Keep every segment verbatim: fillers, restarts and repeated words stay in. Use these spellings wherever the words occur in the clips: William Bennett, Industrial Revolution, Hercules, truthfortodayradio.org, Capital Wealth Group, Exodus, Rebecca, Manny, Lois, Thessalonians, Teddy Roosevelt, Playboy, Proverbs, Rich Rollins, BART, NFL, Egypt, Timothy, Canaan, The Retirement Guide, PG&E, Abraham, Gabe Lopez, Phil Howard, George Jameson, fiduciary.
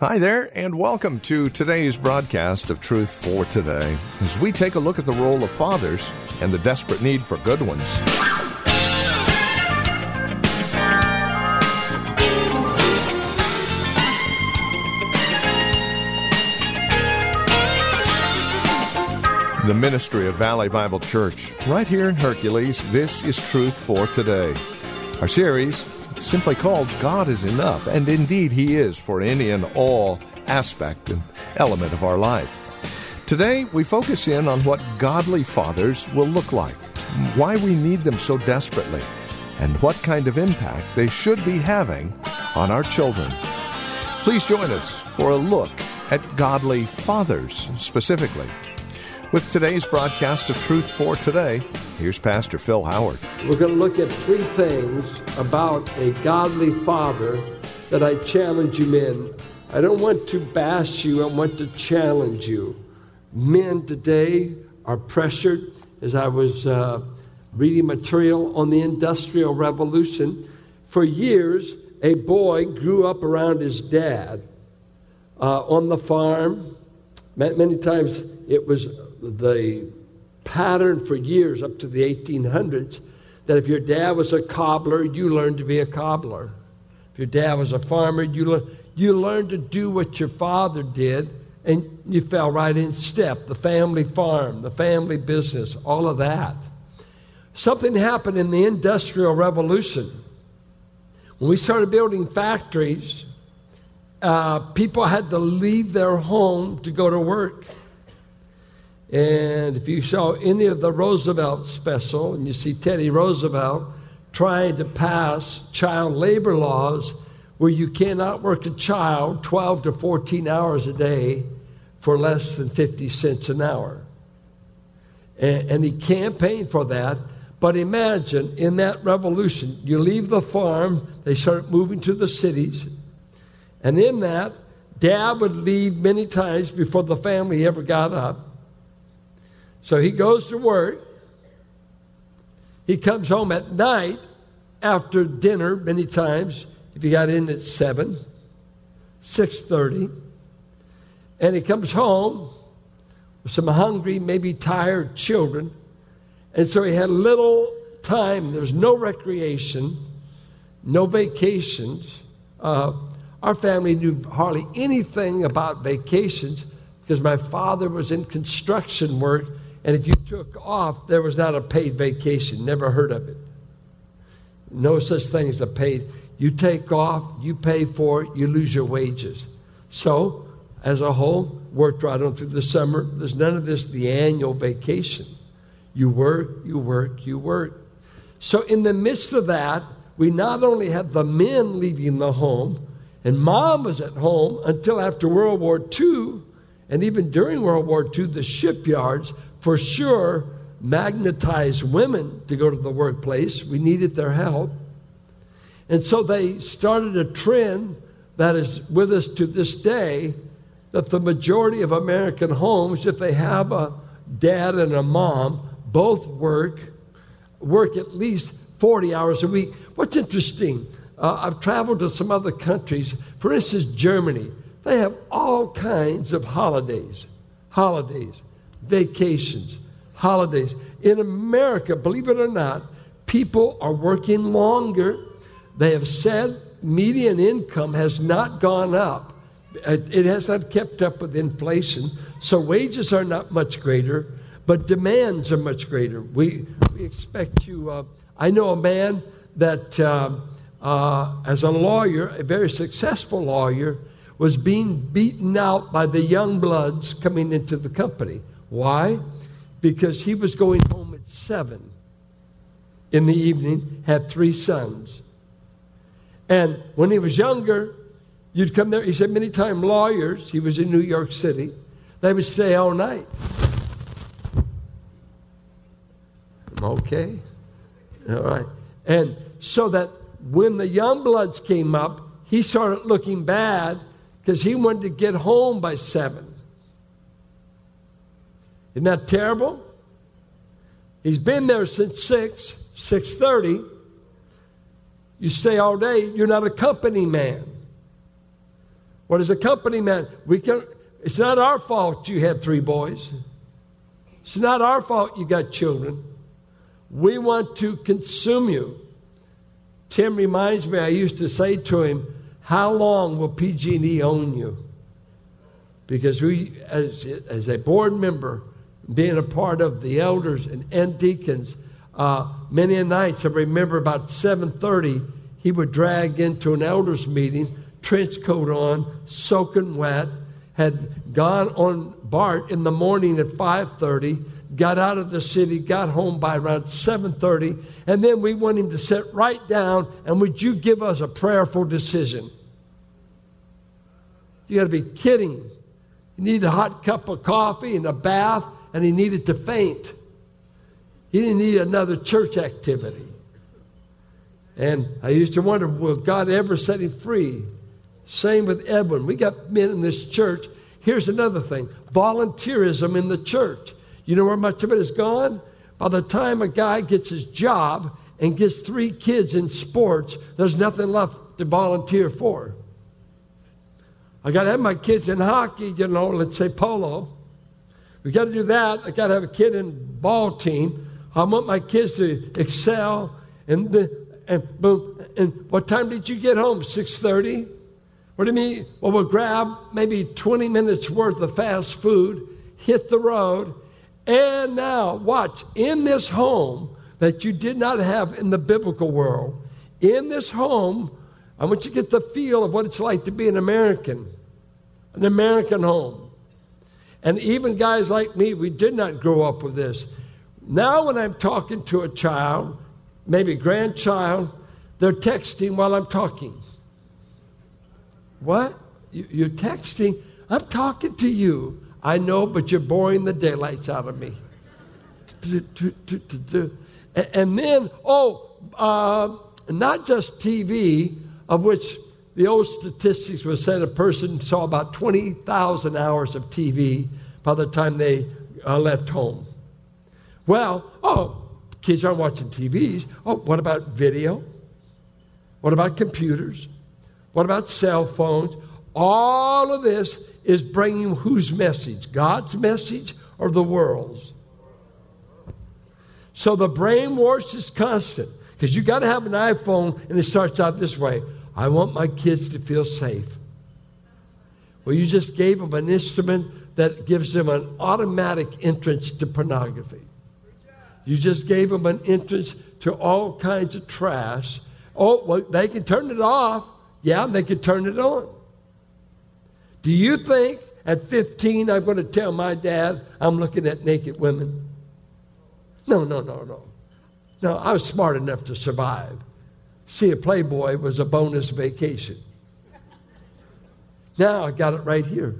Hi there, and welcome to today's broadcast of Truth for Today, as we take a look at the role of fathers and the desperate need for good ones. The ministry of Valley Bible Church, right here in Hercules. This is Truth for Today. Our series, simply called God is Enough, and indeed He is for any and all aspect and element of our life. Today we focus in on what godly fathers will look like, why we need them so desperately, and what kind of impact they should be having on our children. Please join us for a look at godly fathers specifically. With today's broadcast of Truth for Today, here's Pastor Phil Howard. We're going to look at three things about a godly father that I challenge you men. I don't want to bash you, I want to challenge you. Men today are pressured. As I was uh, reading material on the Industrial Revolution, for years a boy grew up around his dad uh, on the farm. Many times it was the pattern for years up to the eighteen hundreds that if your dad was a cobbler, you learned to be a cobbler. If your dad was a farmer, you le- you learned to do what your father did, and you fell right in step. The family farm, the family business, all of that. Something happened in the Industrial Revolution. When we started building factories, uh, people had to leave their home to go to work. And if you saw any of the Roosevelt special, and you see Teddy Roosevelt trying to pass child labor laws where you cannot work a child twelve to fourteen hours a day for less than fifty cents an hour. And, and he campaigned for that. But imagine, in that revolution, you leave the farm, they start moving to the cities. And in that, Dad would leave many times before the family ever got up. So he goes to work. He comes home at night after dinner many times, if he got in at seven, six thirty. And he comes home with some hungry, maybe tired children. And so he had little time. There was no recreation, no vacations. Uh, our family knew hardly anything about vacations because my father was in construction work. And if you took off, there was not a paid vacation. Never heard of it. No such thing as a paid. You take off, you pay for it, you lose your wages. So, as a whole, worked right on through the summer. There's none of this, the annual vacation. You work, you work, you work. So in the midst of that, we not only had the men leaving the home, and Mom was at home until after World War Two, and even during World War Two, the shipyards for sure magnetized women to go to the workplace. We needed their help. And so they started a trend that is with us to this day, that the majority of American homes, if they have a dad and a mom, both work, work at least forty hours a week. What's interesting, uh, I've traveled to some other countries. For instance, Germany. They have all kinds of holidays, holidays. Vacations, holidays. In America, believe it or not, people are working longer. They have said median income has not gone up. It has not kept up with inflation. So wages are not much greater, but demands are much greater. We, we expect you. Uh, I know a man that, uh, uh, as a lawyer, a very successful lawyer, was being beaten out by the young bloods coming into the company. Why? Because he was going home at seven in the evening, had three sons. And when he was younger, You'd come there. He said many times lawyers, he was in New York City, they would stay all night. Okay. All right. And so that when the Youngbloods came up, he started looking bad because he wanted to get home by seven. Isn't that terrible? He's been there since six, six thirty. You stay all day. You're not a company man. What is a company man? We can. It's not our fault you had three boys. It's not our fault you got children. We want to consume you. Tim reminds me, I used to say to him, how long will P G and E own you? Because we, as, as a board member, being a part of the elders and, and deacons, uh, many nights, I remember about seven thirty, he would drag into an elders meeting, trench coat on, soaking wet, had gone on BART in the morning at five thirty, got out of the city, got home by around seven thirty, and then we want him to sit right down, and would you give us a prayerful decision? You got to be kidding. He needed a hot cup of coffee and a bath, and he needed to faint. He didn't need another church activity. And I used to wonder, will God ever set him free? Same with Edwin. We got men in this church. Here's another thing. Volunteerism in the church. You know where much of it is gone? By the time a guy gets his job and gets three kids in sports, there's nothing left to volunteer for. I got to have my kids in hockey, you know, let's say polo. We got to do that. I got to have a kid in ball team. I want my kids to excel. And, the, and boom. And what time did you get home? six thirty? What do you mean? Well, we'll grab maybe twenty minutes worth of fast food, hit the road. And now, watch, in this home that you did not have in the biblical world, in this home, I want you to get the feel of what it's like to be an American, an American home. And even guys like me, we did not grow up with this. Now when I'm talking to a child, maybe grandchild, they're texting while I'm talking. What? You're texting? I'm talking to you. I know, but you're boring the daylights out of me. And then, oh, uh, not just T V, of which the old statistics were said a person saw about twenty thousand hours of T V by the time they uh, left home. Well, oh, kids aren't watching T Vs. Oh, what about video? What about computers? What about cell phones? All of this is bringing whose message? God's message or the world's? So the brainwash is constant. Because you got to have an iPhone, and it starts out this way. I want my kids to feel safe. Well, you just gave them an instrument that gives them an automatic entrance to pornography. You just gave them an entrance to all kinds of trash. Oh, well, they can turn it off. Yeah, they can turn it on. Do you think at fifteen I'm going to tell my dad I'm looking at naked women? No, no, no, no. No, I was smart enough to survive. See, a Playboy was a bonus vacation. Now I got it right here.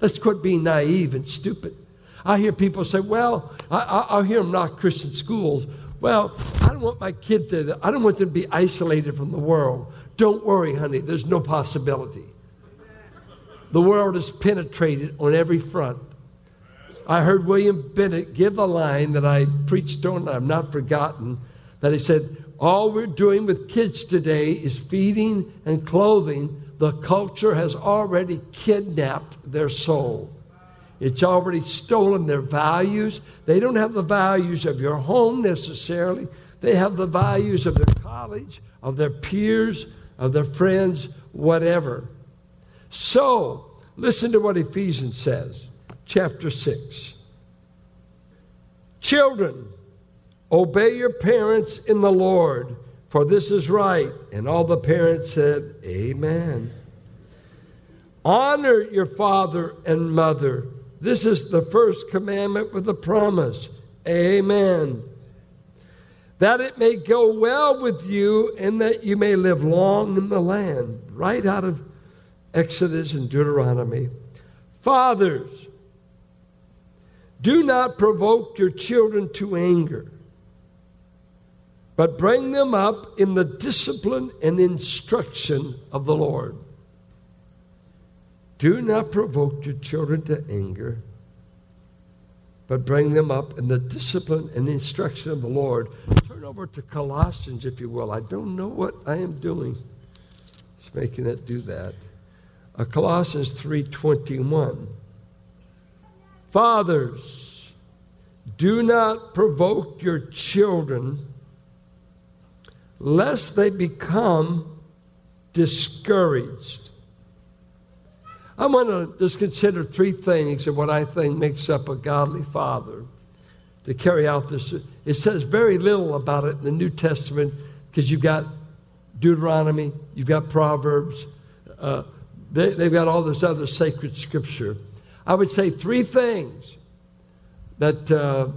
Let's quit being naive and stupid. I hear people say, well, I, I, I hear them knock Christian schools. Well, I don't want my kid to, I don't want them to be isolated from the world. Don't worry, honey, there's no possibility. The world is penetrated on every front. I heard William Bennett give a line that I preached on and I've not forgotten, that he said, all we're doing with kids today is feeding and clothing. The culture has already kidnapped their soul. It's already stolen their values. They don't have the values of your home necessarily. They have the values of their college, of their peers, of their friends, whatever. So, listen to what Ephesians says, chapter six. Children, obey your parents in the Lord, for this is right. And all the parents said, amen. Honor your father and mother. This is the first commandment with a promise. Amen. That it may go well with you and that you may live long in the land. Right out of Exodus and Deuteronomy. Fathers, do not provoke your children to anger, but bring them up in the discipline and instruction of the Lord. Do not provoke your children to anger, but bring them up in the discipline and instruction of the Lord. Turn over to Colossians, if you will. I don't know what I am doing. It's making it do that. Uh, Colossians three twenty-one. Fathers, do not provoke your children, lest they become discouraged. I want to just consider three things of what I think makes up a godly father to carry out this. It says very little about it in the New Testament because you've got Deuteronomy, you've got Proverbs, uh, they, they've got all this other sacred scripture. I would say three things that uh,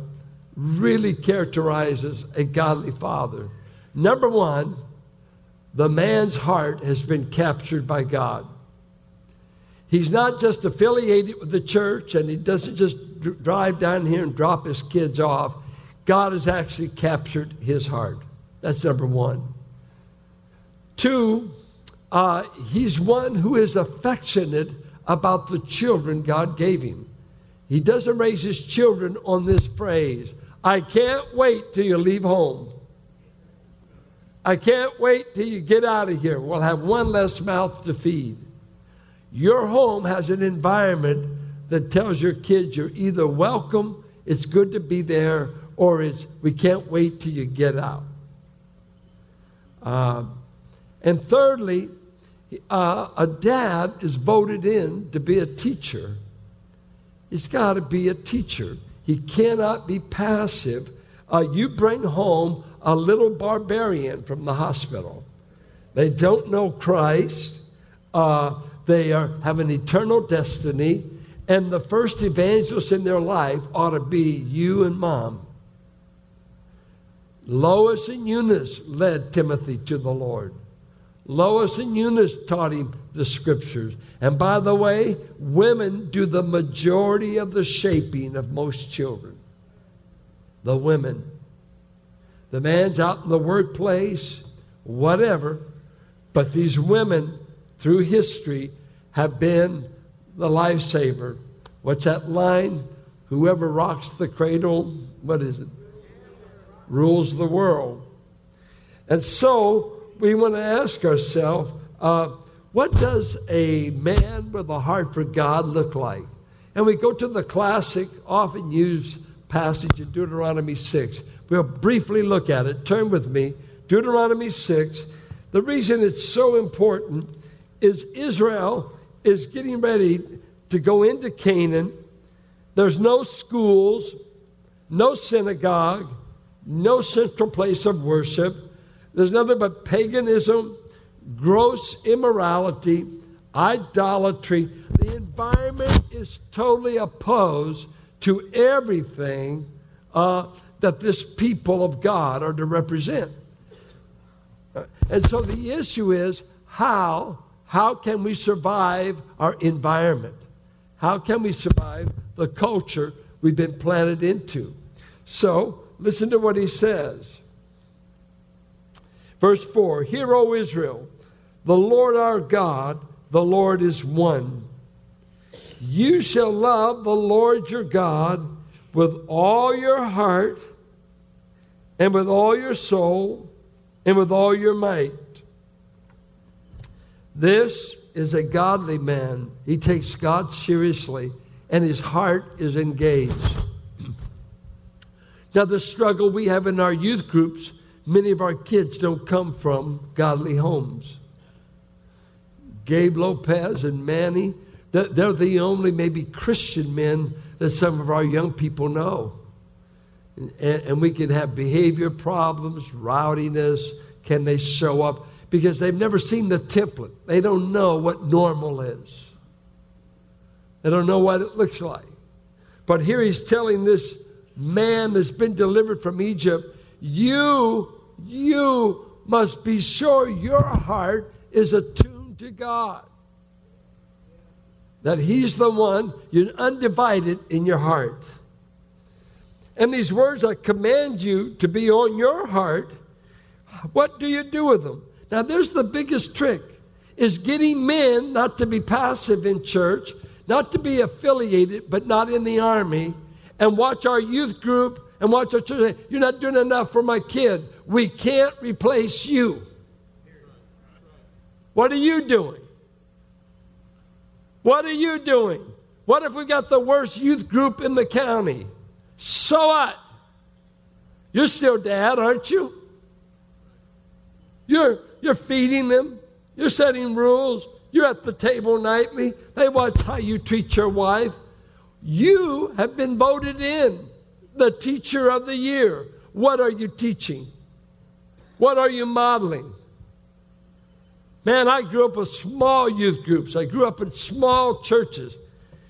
really characterizes a godly father. Number one, the man's heart has been captured by God. He's not just affiliated with the church, and he doesn't just dr- drive down here and drop his kids off. God has actually captured his heart. That's number one. Two, uh, he's one who is affectionate about the children God gave him. He doesn't raise his children on this phrase, I can't wait till you leave home. I can't wait till you get out of here. We'll have one less mouth to feed. Your home has an environment that tells your kids you're either welcome, it's good to be there, or it's we can't wait till you get out. Uh, and thirdly, uh, a dad is voted in to be a teacher. He's got to be a teacher. He cannot be passive. Uh, you bring home a little barbarian from the hospital. They don't know Christ. Uh, They are, have an eternal destiny, and the first evangelist in their life ought to be you and Mom. Lois and Eunice led Timothy to the Lord. Lois and Eunice taught him the Scriptures. And by the way, women do the majority of the shaping of most children. The women. The man's out in the workplace, whatever, but these women through history have been the lifesaver. What's that line? Whoever rocks the cradle, what is it? Rules the world. And so we want to ask ourselves, uh, what does a man with a heart for God look like? And we go to the classic, often used passage in Deuteronomy six. We'll briefly look at it. Turn with me. Deuteronomy six. The reason it's so important is Israel is getting ready to go into Canaan. There's no schools, no synagogue, no central place of worship. There's nothing but paganism, gross immorality, idolatry. The environment is totally opposed to everything uh, that this people of God are to represent. And so the issue is how How can we survive our environment? How can we survive the culture we've been planted into? So, listen to what he says. Verse four, Hear, O Israel, the Lord our God, the Lord is one. You shall love the Lord your God with all your heart and with all your soul and with all your might. This is a godly man. He takes God seriously, and his heart is engaged. Now, the struggle we have in our youth groups, many of our kids don't come from godly homes. Gabe Lopez and Manny, they're the only maybe Christian men that some of our young people know. And we can have behavior problems, rowdiness, can they show up? Because they've never seen the template. They don't know what normal is. They don't know what it looks like. But here he's telling this man that's been delivered from Egypt, you, you must be sure your heart is attuned to God. that he's the one, you're undivided in your heart. And these words I command you to be on your heart. What do you do with them? Now, there's the biggest trick, is getting men not to be passive in church, not to be affiliated, but not in the army, and watch our youth group and watch our church. You're not doing enough for my kid. We can't replace you. What are you doing? What are you doing? What if we got the worst youth group in the county? So what? You're still dad, aren't you? You're, you're feeding them. You're setting rules. You're at the table nightly. They watch how you treat your wife. You have been voted in the teacher of the year. What are you teaching? What are you modeling? Man, I grew up with small youth groups. I grew up in small churches.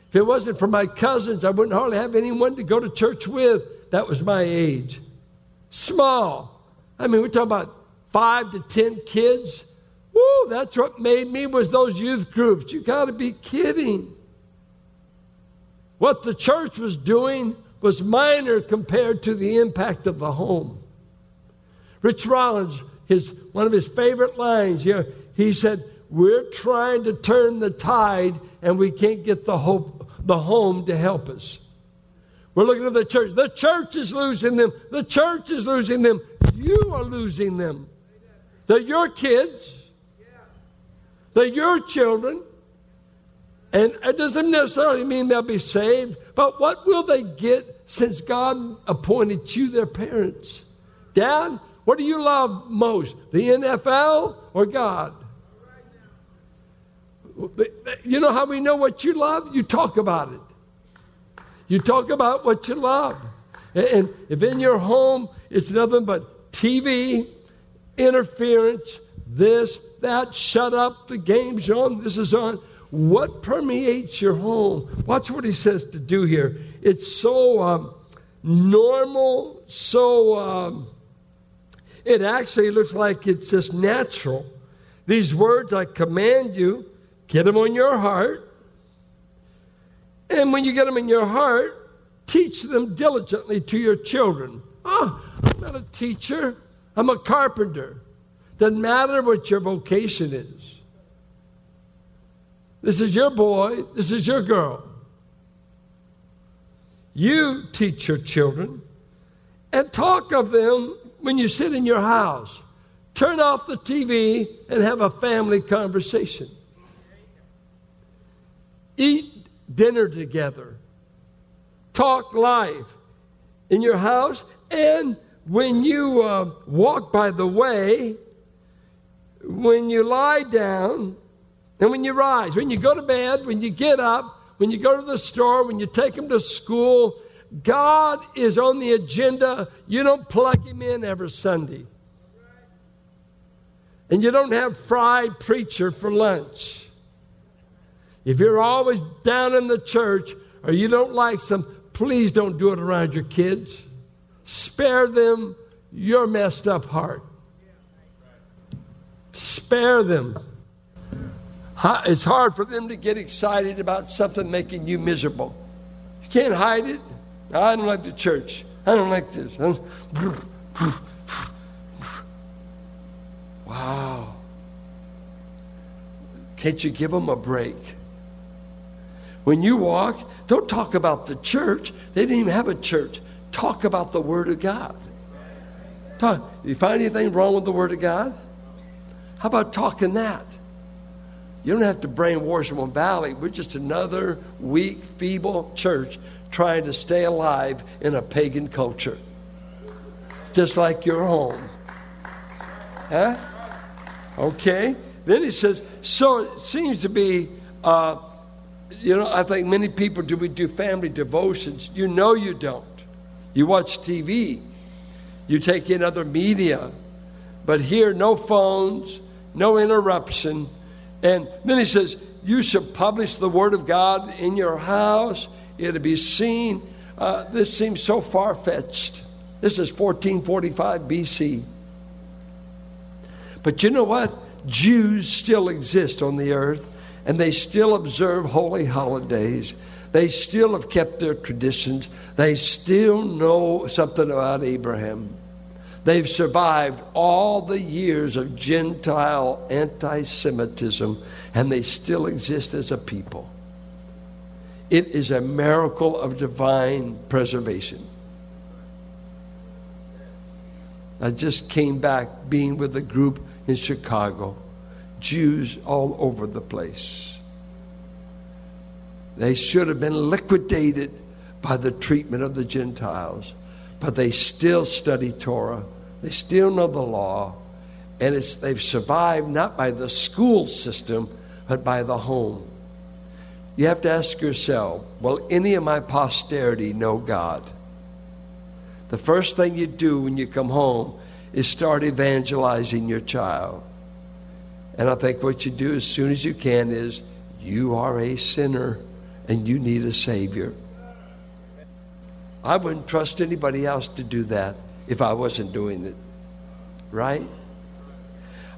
If it wasn't for my cousins, I wouldn't hardly have anyone to go to church with. That was my age. Small. I mean, we're talking about five to ten kids. Woo, that's what made me was those youth groups. You got to be kidding. What the church was doing was minor compared to the impact of the home. Rich Rollins, his one of his favorite lines here, he said, we're trying to turn the tide and we can't get the hope, the home to help us. We're looking at the church. The church is losing them. The church is losing them. You are losing them. They're your kids. They're your children. And it doesn't necessarily mean they'll be saved. But what will they get since God appointed you their parents? Dad, what do you love most? The N F L or God? You know how we know what you love? You talk about it. You talk about what you love. And if in your home it's nothing but T V, interference, this, that, shut up, the game's on, this is on. What permeates your home? Watch what he says to do here. It's so um, normal, so um, it actually looks like it's just natural. These words I command you. Get them on your heart. And when you get them in your heart, teach them diligently to your children. Oh, I'm not a teacher. I'm a carpenter. Doesn't matter what your vocation is. This is your boy. This is your girl. You teach your children and talk of them when you sit in your house. Turn off the T V and have a family conversation. Eat dinner together. Talk life in your house. And when you uh, walk by the way, when you lie down, and when you rise, when you go to bed, when you get up, when you go to the store, when you take them to school, God is on the agenda. You don't plug him in every Sunday. And you don't have fried preacher for lunch. If you're always down in the church or you don't like some, please don't do it around your kids. Spare them your messed up heart. Spare them. It's hard for them to get excited about something making you miserable. You can't hide it. I don't like the church. I don't like this. Wow. Can't you give them a break? When you walk, don't talk about the church. They didn't even have a church. Talk about the Word of God. Talk. You find anything wrong with the Word of God? How about talking that? You don't have to brainwash them on Valley. We're just another weak, feeble church trying to stay alive in a pagan culture. Just like your home. Huh? Okay. Then he says, so it seems to be... Uh, You know, I think many people do. We do family devotions. You know you don't. You watch T V. You take in other media. But here, no phones, no interruption. And then he says, you should publish the Word of God in your house. It'll be seen. Uh, this seems so far-fetched. This is fourteen forty-five B C. But you know what? Jews still exist on the earth. and they still observe holy holidays. They still have kept their traditions. They still know something about Abraham. They've survived all the years of Gentile anti-Semitism, and they still exist as a people. It is a miracle of divine preservation. I just came back being with a group in Chicago, Jews all over the place. They should have been liquidated by the treatment of the Gentiles, but they still study Torah. They still know the law. And it's, they've survived not by the school system, but by the home. You have to ask yourself, will any of my posterity know God? The first thing you do when you come home is start evangelizing your child. And I think what you do as soon as you can is, you are a sinner and you need a Savior. I wouldn't trust anybody else to do that if I wasn't doing it. Right?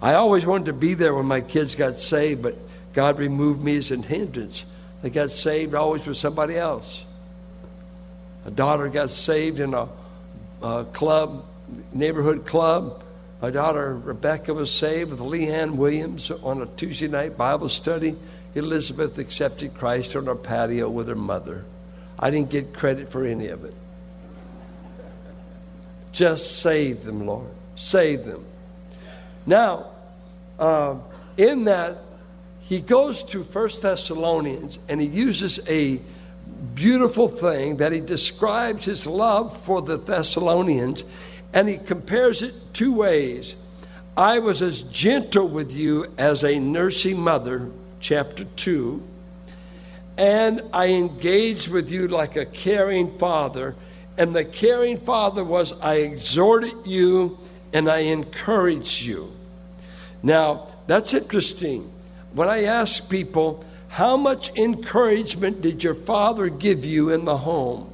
I always wanted to be there when my kids got saved, but God removed me as a hindrance. They got saved always with somebody else. A daughter got saved in a, a club, neighborhood club. My daughter, Rebecca, was saved with Leanne Williams on a Tuesday night Bible study. Elizabeth accepted Christ on her patio with her mother. I didn't get credit for any of it. Just save them, Lord. Save them. Now, uh, in that, he goes to First Thessalonians, and he uses a beautiful thing that he describes his love for the Thessalonians, and he compares it two ways. I was as gentle with you as a nursing mother, chapter two, and I engaged with you like a caring father, and the caring father was I exhorted you and I encouraged you. Now, that's interesting. When I ask people, how much encouragement did your father give you in the home?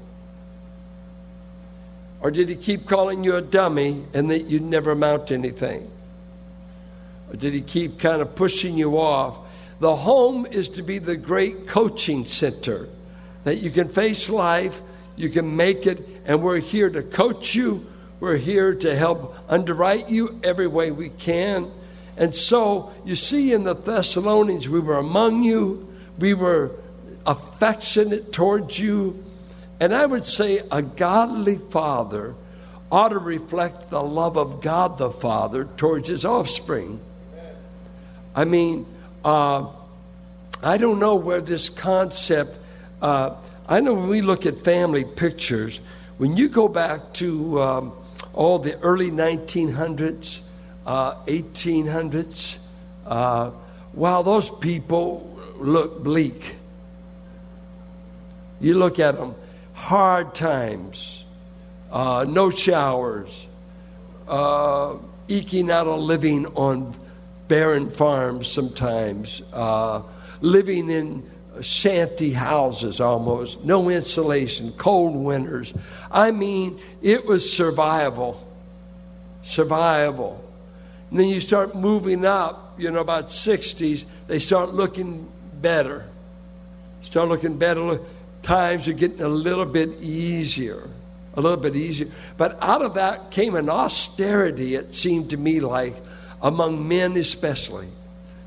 Or did he keep calling you a dummy and that you'd never amount to anything? Or did he keep kind of pushing you off? The home is to be the great coaching center that you can face life, you can make it, and we're here to coach you. We're here to help underwrite you every way we can. And so, you see in the Thessalonians, we were among you. We were affectionate towards you. And I would say a godly father ought to reflect the love of God the Father towards his offspring. I mean, uh, I don't know where this concept... Uh, I know when we look at family pictures, when you go back to um, all the early nineteen hundreds... Uh, eighteen hundreds, uh, wow, those people look bleak. You look at them, hard times, uh, no showers, uh, eking out a living on barren farms sometimes, uh, living in shanty houses almost, no insulation, cold winters. I mean, it was survival, survival. And then you start moving up, you know, about sixties, they start looking better. Start looking better. Look, times are getting a little bit easier. A little bit easier. But out of that came an austerity, it seemed to me like, among men especially.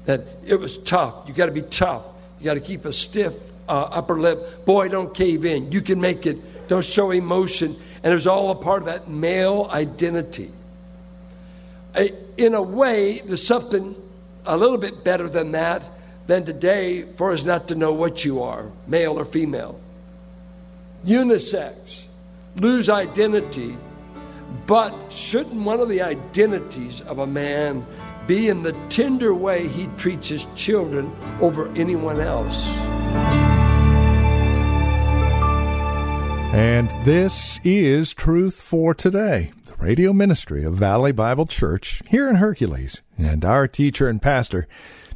That it was tough. You got to be tough. You got to keep a stiff uh, upper lip. Boy, don't cave in. You can make it. Don't show emotion. And it was all a part of that male identity. I, In a way, there's something a little bit better than that than today for us not to know what you are, male or female. Unisex. Lose identity. But shouldn't one of the identities of a man be in the tender way he treats his children over anyone else? And this is Truth for Today, the radio ministry of Valley Bible Church here in Hercules, and our teacher and pastor,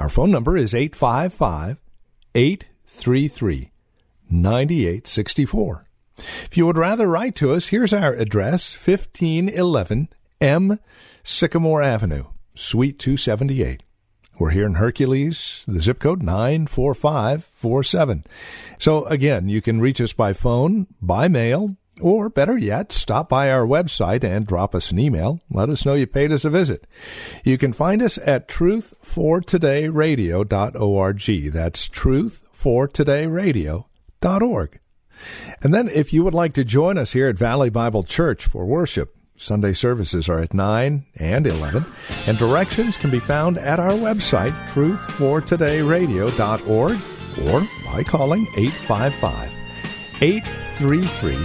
Our phone number is eight five five, eight three three, nine eight six four. If you would rather write to us, here's our address, fifteen eleven M Sycamore Avenue, Suite two seventy-eight. We're here in Hercules, the zip code nine four five four seven. So again, you can reach us by phone, by mail, or better yet, stop by our website and drop us an email. Let us know you paid us a visit. You can find us at truth for today radio dot org. That's truth for today radio dot org. And then if you would like to join us here at Valley Bible Church for worship, Sunday services are at nine and eleven, and directions can be found at our website, truth for today radio dot org, or by calling eight five five, eight three three,